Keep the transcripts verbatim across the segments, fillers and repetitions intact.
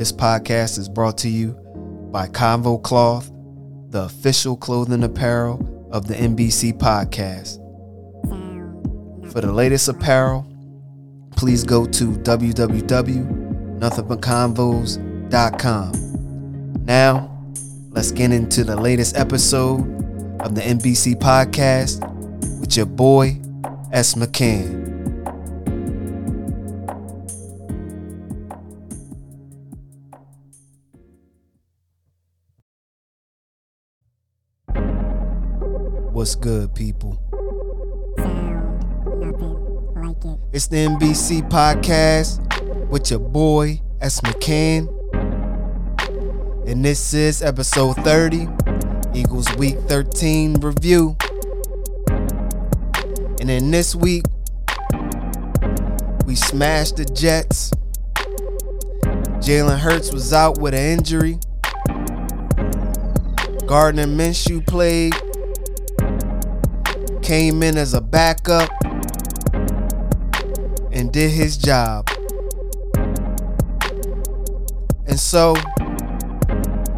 This podcast is brought to you by Convo Cloth, the official clothing apparel of the N B C podcast. For the latest apparel, please go to w w w dot nothing but convos dot com. Now, let's get into the latest episode of the N B C podcast with your boy, S. McCann. What's good, people? Sound nothing like it. It's the N B C podcast with your boy S. McCann, and this is episode thirty, Eagles Week thirteen review. And in this week, we smashed the Jets. Jalen Hurts was out with an injury. Gardner Minshew played. Came in as a backup and did his job. And so,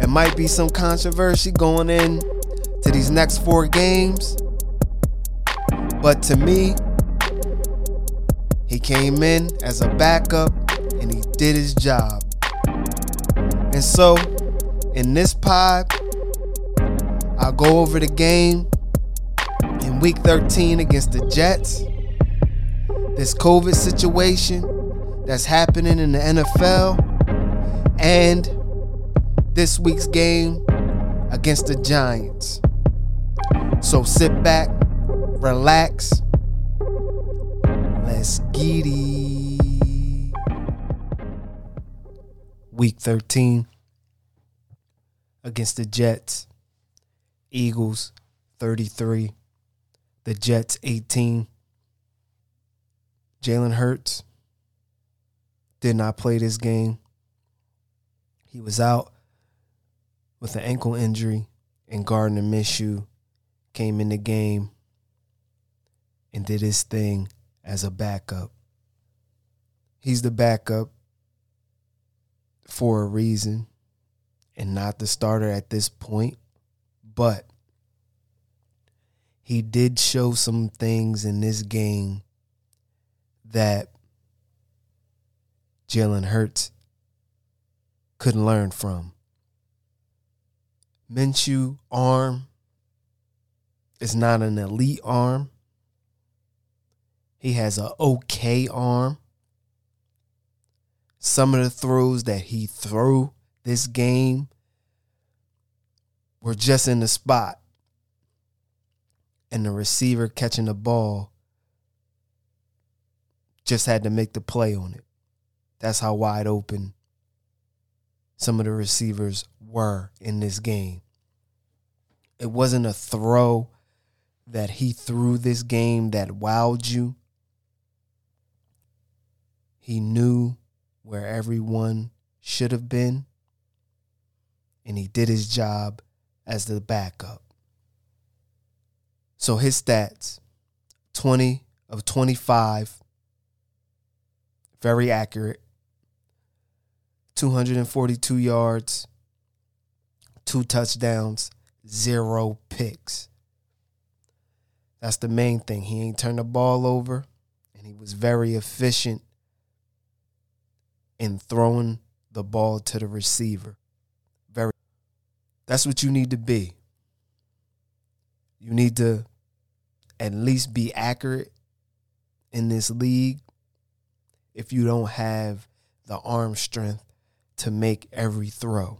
it might be some controversy going in to these next four games. But to me, he came in as a backup and he did his job. And so, in this pod, I'll go over the game in week thirteen against the Jets, this COVID situation that's happening in the N F L, and this week's game against the Giants. So sit back, relax, let's get it. Week thirteen against the Jets, Eagles thirty-three. The Jets eighteen. Jalen Hurts did not play this game. He was out with an ankle injury, and Gardner Minshew came in the game and did his thing as a backup. He's the backup for a reason and not the starter at this point, but he did show some things in this game that Jalen Hurts couldn't learn from. Minshew's arm is not an elite arm. He has an okay arm. Some of the throws that he threw this game were just in the spot, and the receiver catching the ball just had to make the play on it. That's how wide open some of the receivers were in this game. It wasn't a throw that he threw this game that wowed you. He knew where everyone should have been, and he did his job as the backup. So his stats, twenty of twenty-five, very accurate, two hundred forty-two yards, two touchdowns, zero picks. That's the main thing. He ain't turned the ball over, and he was very efficient in throwing the ball to the receiver. Very. That's what you need to be. You need to at least be accurate in this league if you don't have the arm strength to make every throw.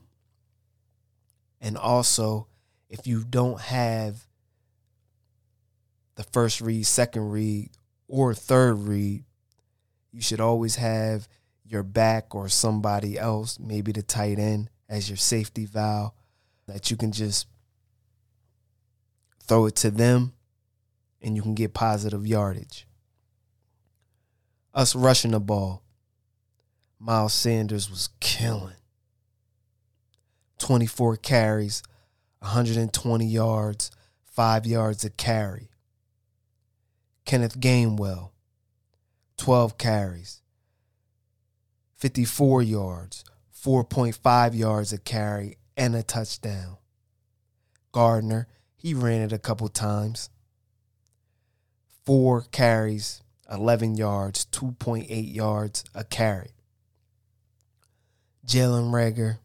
And also, if you don't have the first read, second read, or third read, you should always have your back or somebody else, maybe the tight end, as your safety valve that you can just throw it to them, and you can get positive yardage. Us rushing the ball, Miles Sanders was killing. twenty-four carries, one hundred twenty yards, five yards a carry. Kenneth Gainwell, twelve carries, fifty-four yards, four point five yards a carry and a touchdown. Gardner, he ran it a couple times. Four carries, eleven yards, two point eight yards a carry. Jalen Rager,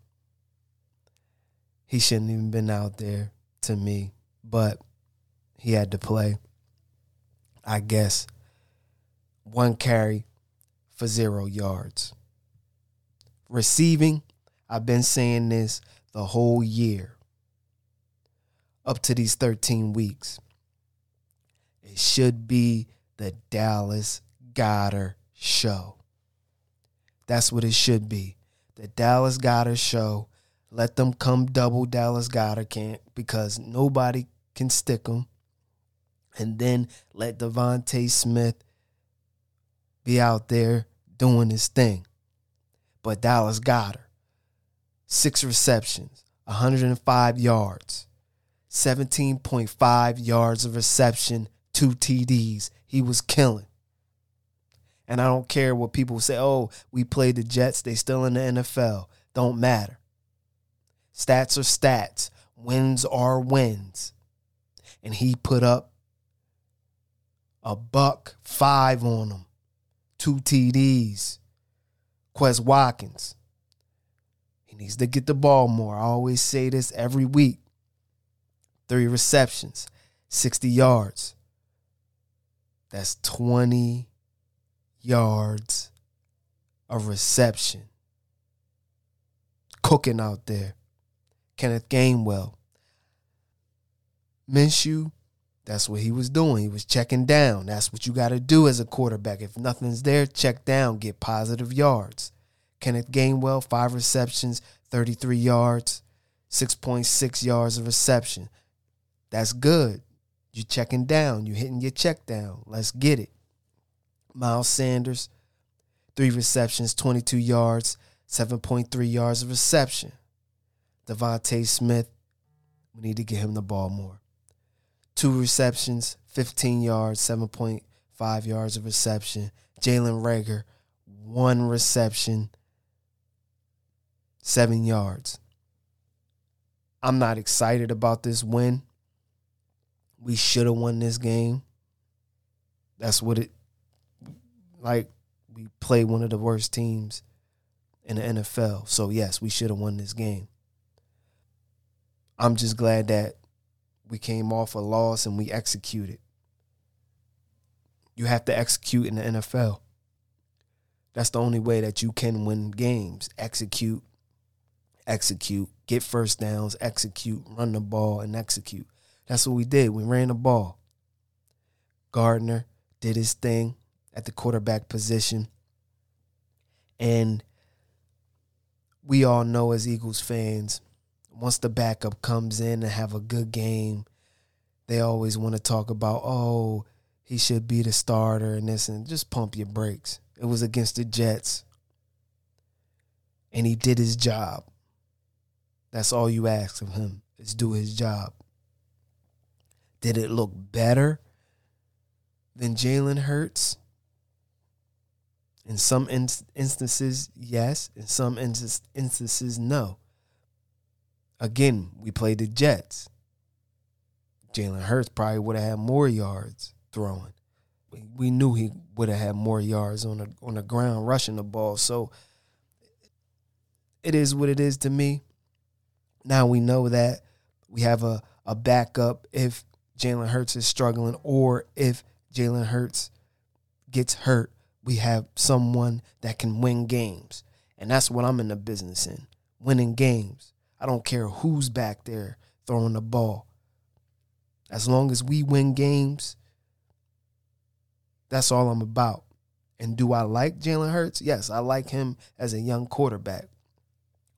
he shouldn't even been out there to me, but he had to play, I guess. One carry for zero yards. Receiving, I've been saying this the whole year, up to these thirteen weeks. It should be the Dallas Goedert show. That's what it should be. The Dallas Goedert show. Let them come double Dallas Goedert can't, because nobody can stick them. And then let DeVonta Smith be out there doing his thing. But Dallas Goedert, six receptions, one hundred five yards, seventeen point five yards of reception, two T Ds. He was killing. And I don't care what people say, oh, we played the Jets, they still in the N F L. Don't matter. Stats are stats. Wins are wins. And he put up a buck five on them. Two T Ds. Quez Watkins. He needs to get the ball more. I always say this every week. Three receptions, sixty yards. That's twenty yards a reception. Cooking out there. Kenneth Gainwell. Minshew, that's what he was doing. He was checking down. That's what you got to do as a quarterback. If nothing's there, check down. Get positive yards. Kenneth Gainwell, five receptions, thirty-three yards, six point six yards of reception. That's good. You're checking down. You're hitting your check down. Let's get it. Miles Sanders, three receptions, twenty-two yards, seven point three yards of reception. DeVonta Smith, we need to get him the ball more. Two receptions, fifteen yards, seven point five yards of reception. Jalen Rager, one reception, seven yards. I'm not excited about this win. We should have won this game. That's what it, like, we played one of the worst teams in the N F L. So, yes, we should have won this game. I'm just glad that we came off a loss and we executed. You have to execute in the N F L. That's the only way that you can win games. Execute, execute, get first downs, execute, run the ball, and execute. That's what we did. We ran the ball. Gardner did his thing at the quarterback position. And we all know as Eagles fans, once the backup comes in and have a good game, they always want to talk about, oh, he should be the starter and this, and just pump your brakes. It was against the Jets, and he did his job. That's all you ask of him, is do his job. Did it look better than Jalen Hurts? In some in- instances, yes. In some in- instances, no. Again, we played the Jets. Jalen Hurts probably would have had more yards throwing. We knew he would have had more yards on the, on the ground rushing the ball. So it is what it is to me. Now we know that we have a, a backup if Jalen Hurts is struggling, or if Jalen Hurts gets hurt, we have someone that can win games. And that's what I'm in the business in, winning games. I don't care who's back there throwing the ball. As long as we win games, that's all I'm about. And do I like Jalen Hurts? Yes, I like him as a young quarterback.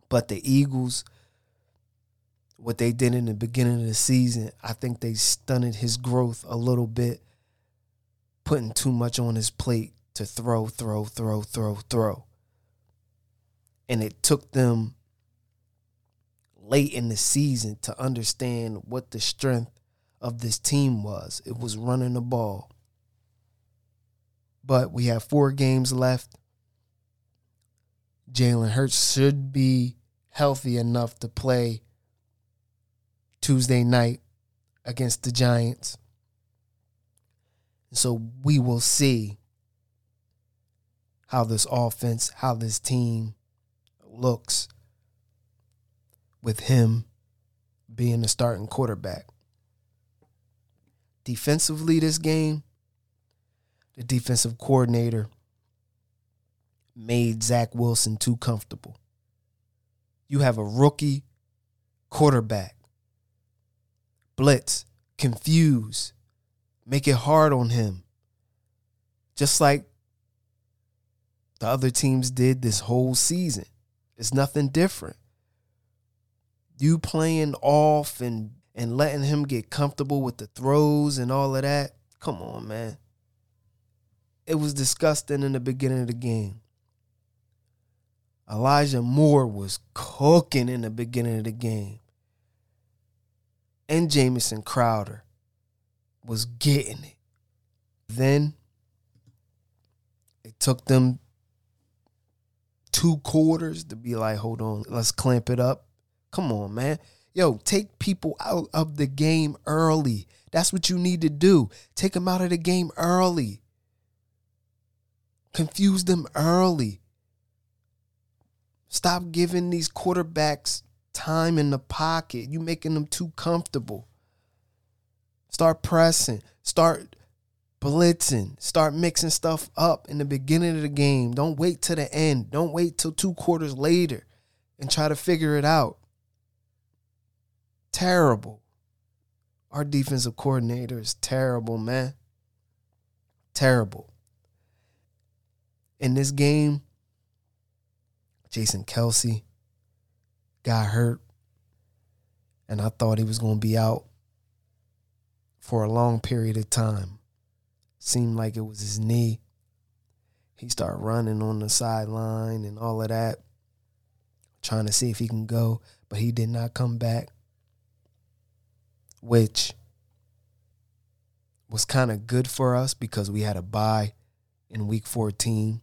But the Eagles, what they did in the beginning of the season, I think they stunted his growth a little bit, putting too much on his plate to throw, throw, throw, throw, throw. And it took them late in the season to understand what the strength of this team was. It was running the ball. But we have four games left. Jalen Hurts should be healthy enough to play Tuesday night against the Giants. So we will see how this offense, how this team looks with him being the starting quarterback. Defensively this game, the defensive coordinator made Zach Wilson too comfortable. You have a rookie quarterback. Blitz, confuse, make it hard on him. Just like the other teams did this whole season. It's nothing different. You playing off and, and letting him get comfortable with the throws and all of that. Come on, man. It was disgusting in the beginning of the game. Elijah Moore was cooking in the beginning of the game. And Jamison Crowder was getting it. Then it took them two quarters to be like, hold on, let's clamp it up. Come on, man. Yo, take people out of the game early. That's what you need to do. Take them out of the game early. Confuse them early. Stop giving these quarterbacks time in the pocket. You're making them too comfortable. Start pressing. Start blitzing. Start mixing stuff up in the beginning of the game. Don't wait till the end. Don't wait till two quarters later and try to figure it out. Terrible. Our defensive coordinator is terrible, man. Terrible. In this game, Jason Kelce got hurt, and I thought he was going to be out for a long period of time. Seemed like it was his knee. He started running on the sideline and all of that, trying to see if he can go, but he did not come back, which was kind of good for us because we had a bye in week fourteen,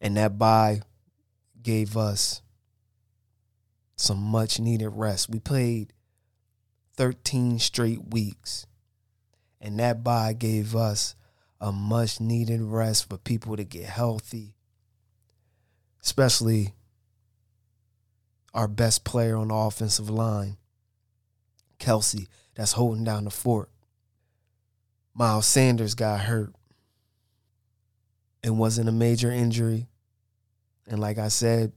and that bye gave us some much-needed rest. We played thirteen straight weeks. And that bye gave us a much-needed rest for people to get healthy, especially our best player on the offensive line, Kelce, that's holding down the fort. Miles Sanders got hurt. It wasn't a major injury. And like I said,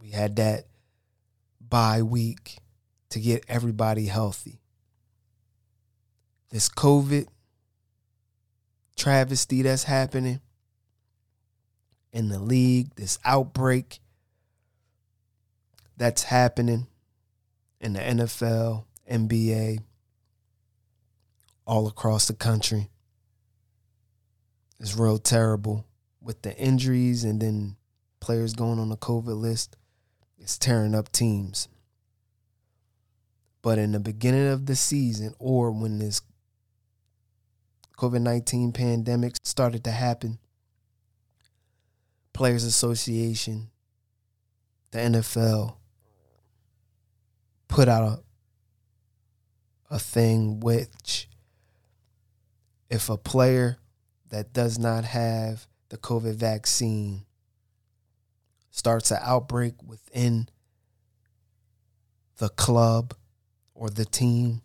we had that bye week to get everybody healthy. This COVID travesty that's happening in the league, this outbreak that's happening in the N F L, N B A, all across the country is real terrible with the injuries and then players going on the COVID list. It's tearing up teams. But in the beginning of the season or when this covid nineteen pandemic started to happen, Players Association, the N F L, put out a, a thing which if a player that does not have the COVID vaccine starts an outbreak within the club or the team,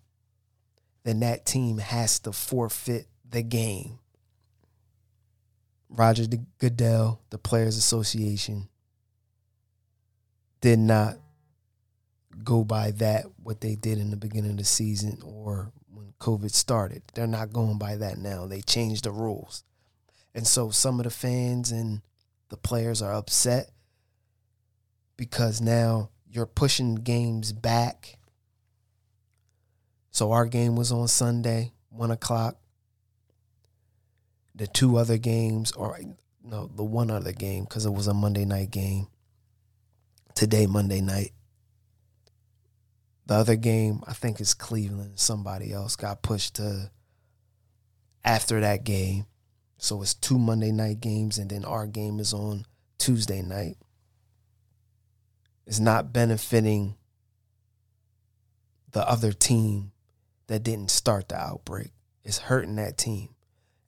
then that team has to forfeit the game. Roger Goodell, the Players Association, did not go by that, what they did in the beginning of the season or when COVID started. They're not going by that now. They changed the rules. And so some of the fans and the players are upset because now you're pushing games back. So our game was on Sunday, one o'clock. The two other games, or no, the one other game, because it was a Monday night game. Today, Monday night. The other game, I think it's Cleveland. Somebody else got pushed to after that game. So it's two Monday night games, and then our game is on Tuesday night. is not benefiting the other team that didn't start the outbreak. It's hurting that team.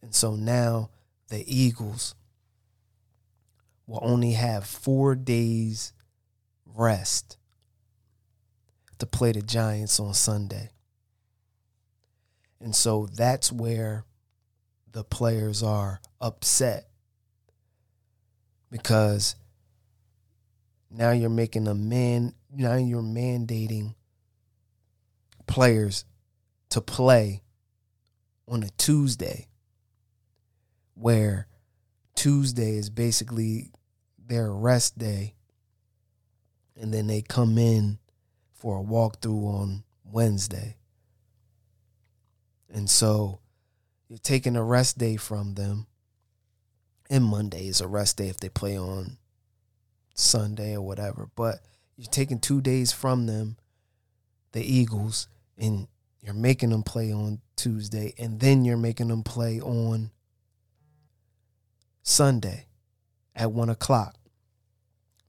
And so now the Eagles will only have four days rest to play the Giants on Sunday. And so that's where the players are upset, because now you're making a man, now you're mandating players to play on a Tuesday, where Tuesday is basically their rest day, and then they come in for a walkthrough on Wednesday. And so you're taking a rest day from them, and Monday is a rest day if they play on Sunday or whatever, but you're taking two days from them, the Eagles, and you're making them play on Tuesday, and then you're making them play on Sunday at one o'clock.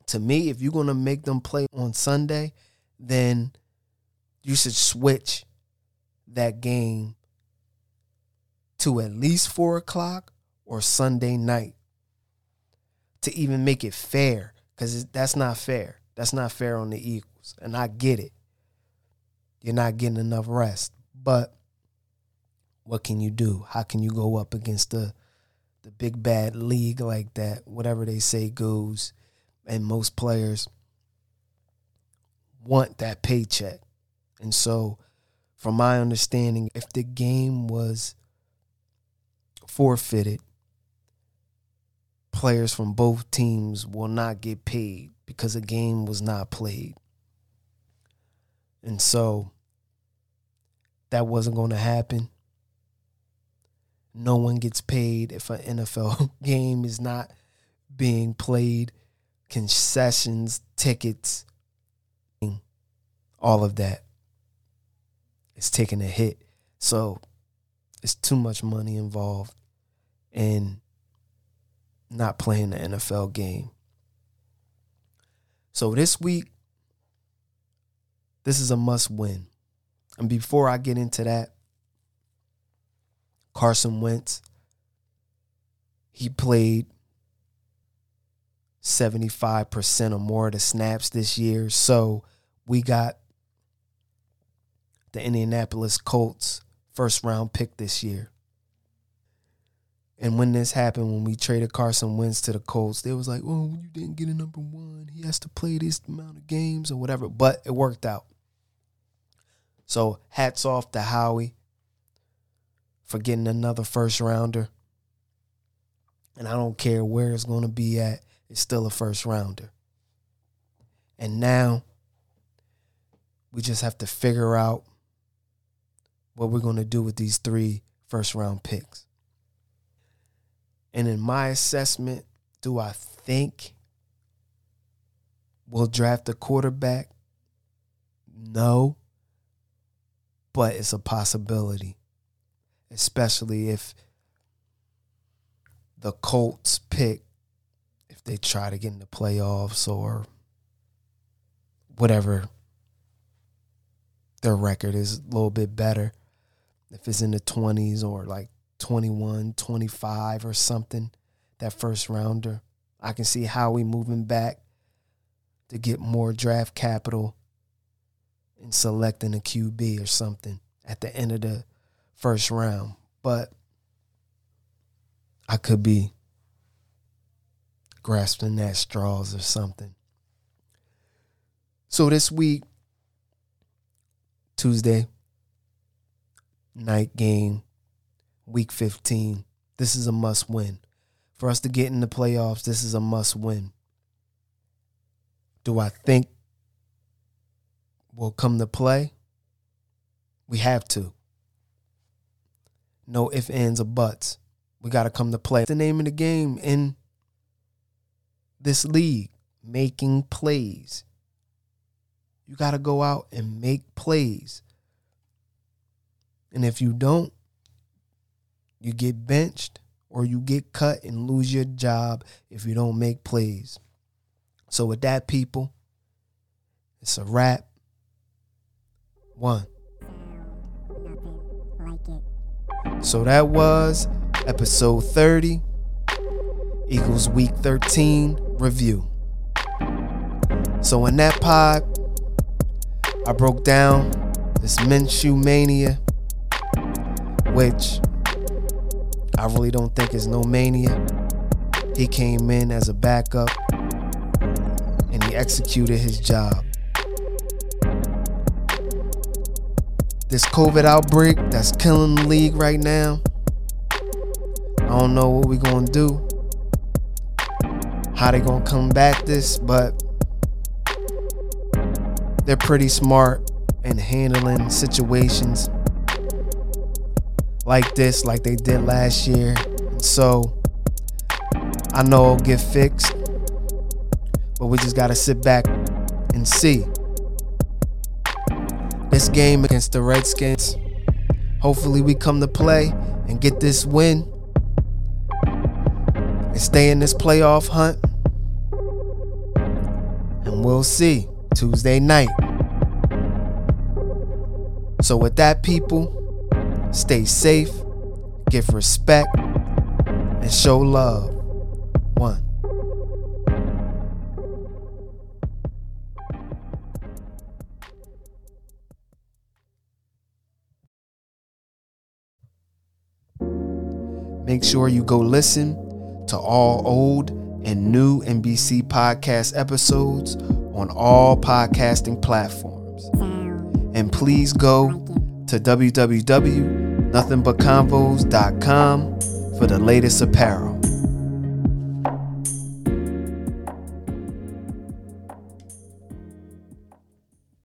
To me, if you're going to make them play on Sunday, then you should switch that game to at least four o'clock or Sunday night to even make it fair, because that's not fair. That's not fair on the Eagles, and I get it. You're not getting enough rest, but what can you do? How can you go up against the the big bad league like that? Whatever they say goes, and most players want that paycheck. And so, from my understanding, if the game was forfeited, players from both teams will not get paid because a game was not played. And so that wasn't going to happen. No one gets paid if an N F L game is not being played. Concessions, tickets, all of that is taking a hit. So it's too much money involved in not playing the N F L game. So this week, this is a must win. And before I get into that, Carson Wentz, he played seventy-five percent or more of the snaps this year. So we got the Indianapolis Colts first round pick this year. And when this happened, when we traded Carson Wentz to the Colts, they was like, oh, you didn't get a number one. He has to play this amount of games or whatever. But it worked out. So hats off to Howie for getting another first rounder. And I don't care where it's going to be at. It's still a first rounder. And now we just have to figure out what we're going to do with these three first round picks. And in my assessment, do I think we'll draft a quarterback? No. But it's a possibility, especially if the Colts pick, if they try to get in the playoffs or whatever their record is a little bit better. If it's in the twenties or like twenty-one, twenty-five or something, that first rounder, I can see Howie moving back to get more draft capital and selecting a Q B or something at the end of the first round. But I could be grasping at straws or something. So this week, Tuesday night game, week fifteen, this is a must win. For us to get in the playoffs, this is a must win. Do I think we'll come to play? We have to. No ifs, ands, or buts. We got to come to play. It's the name of the game in this league, making plays. You got to go out and make plays. And if you don't, you get benched or you get cut and lose your job if you don't make plays. So with that, people, It's a wrap. One. Nothing like it. So that was episode thirty, Eagles Week thirteen review. So in that pod, I broke down this Minshew mania, which I really don't think is no mania. He came in as a backup and he executed his job. This COVID outbreak that's killing the league right now, I don't know what we're going to do, how they're going to combat this, but they're pretty smart in handling situations like this, like they did last year. And so I know it'll get fixed, but we just got to sit back and see. This game against the Redskins, hopefully we come to play and get this win and stay in this playoff hunt. And we'll see Tuesday night. So with that, people, stay safe, give respect, and show love. One. Make sure you go listen to all old and new N B C podcast episodes on all podcasting platforms. And please go to w w w dot nothing but convos dot com for the latest apparel.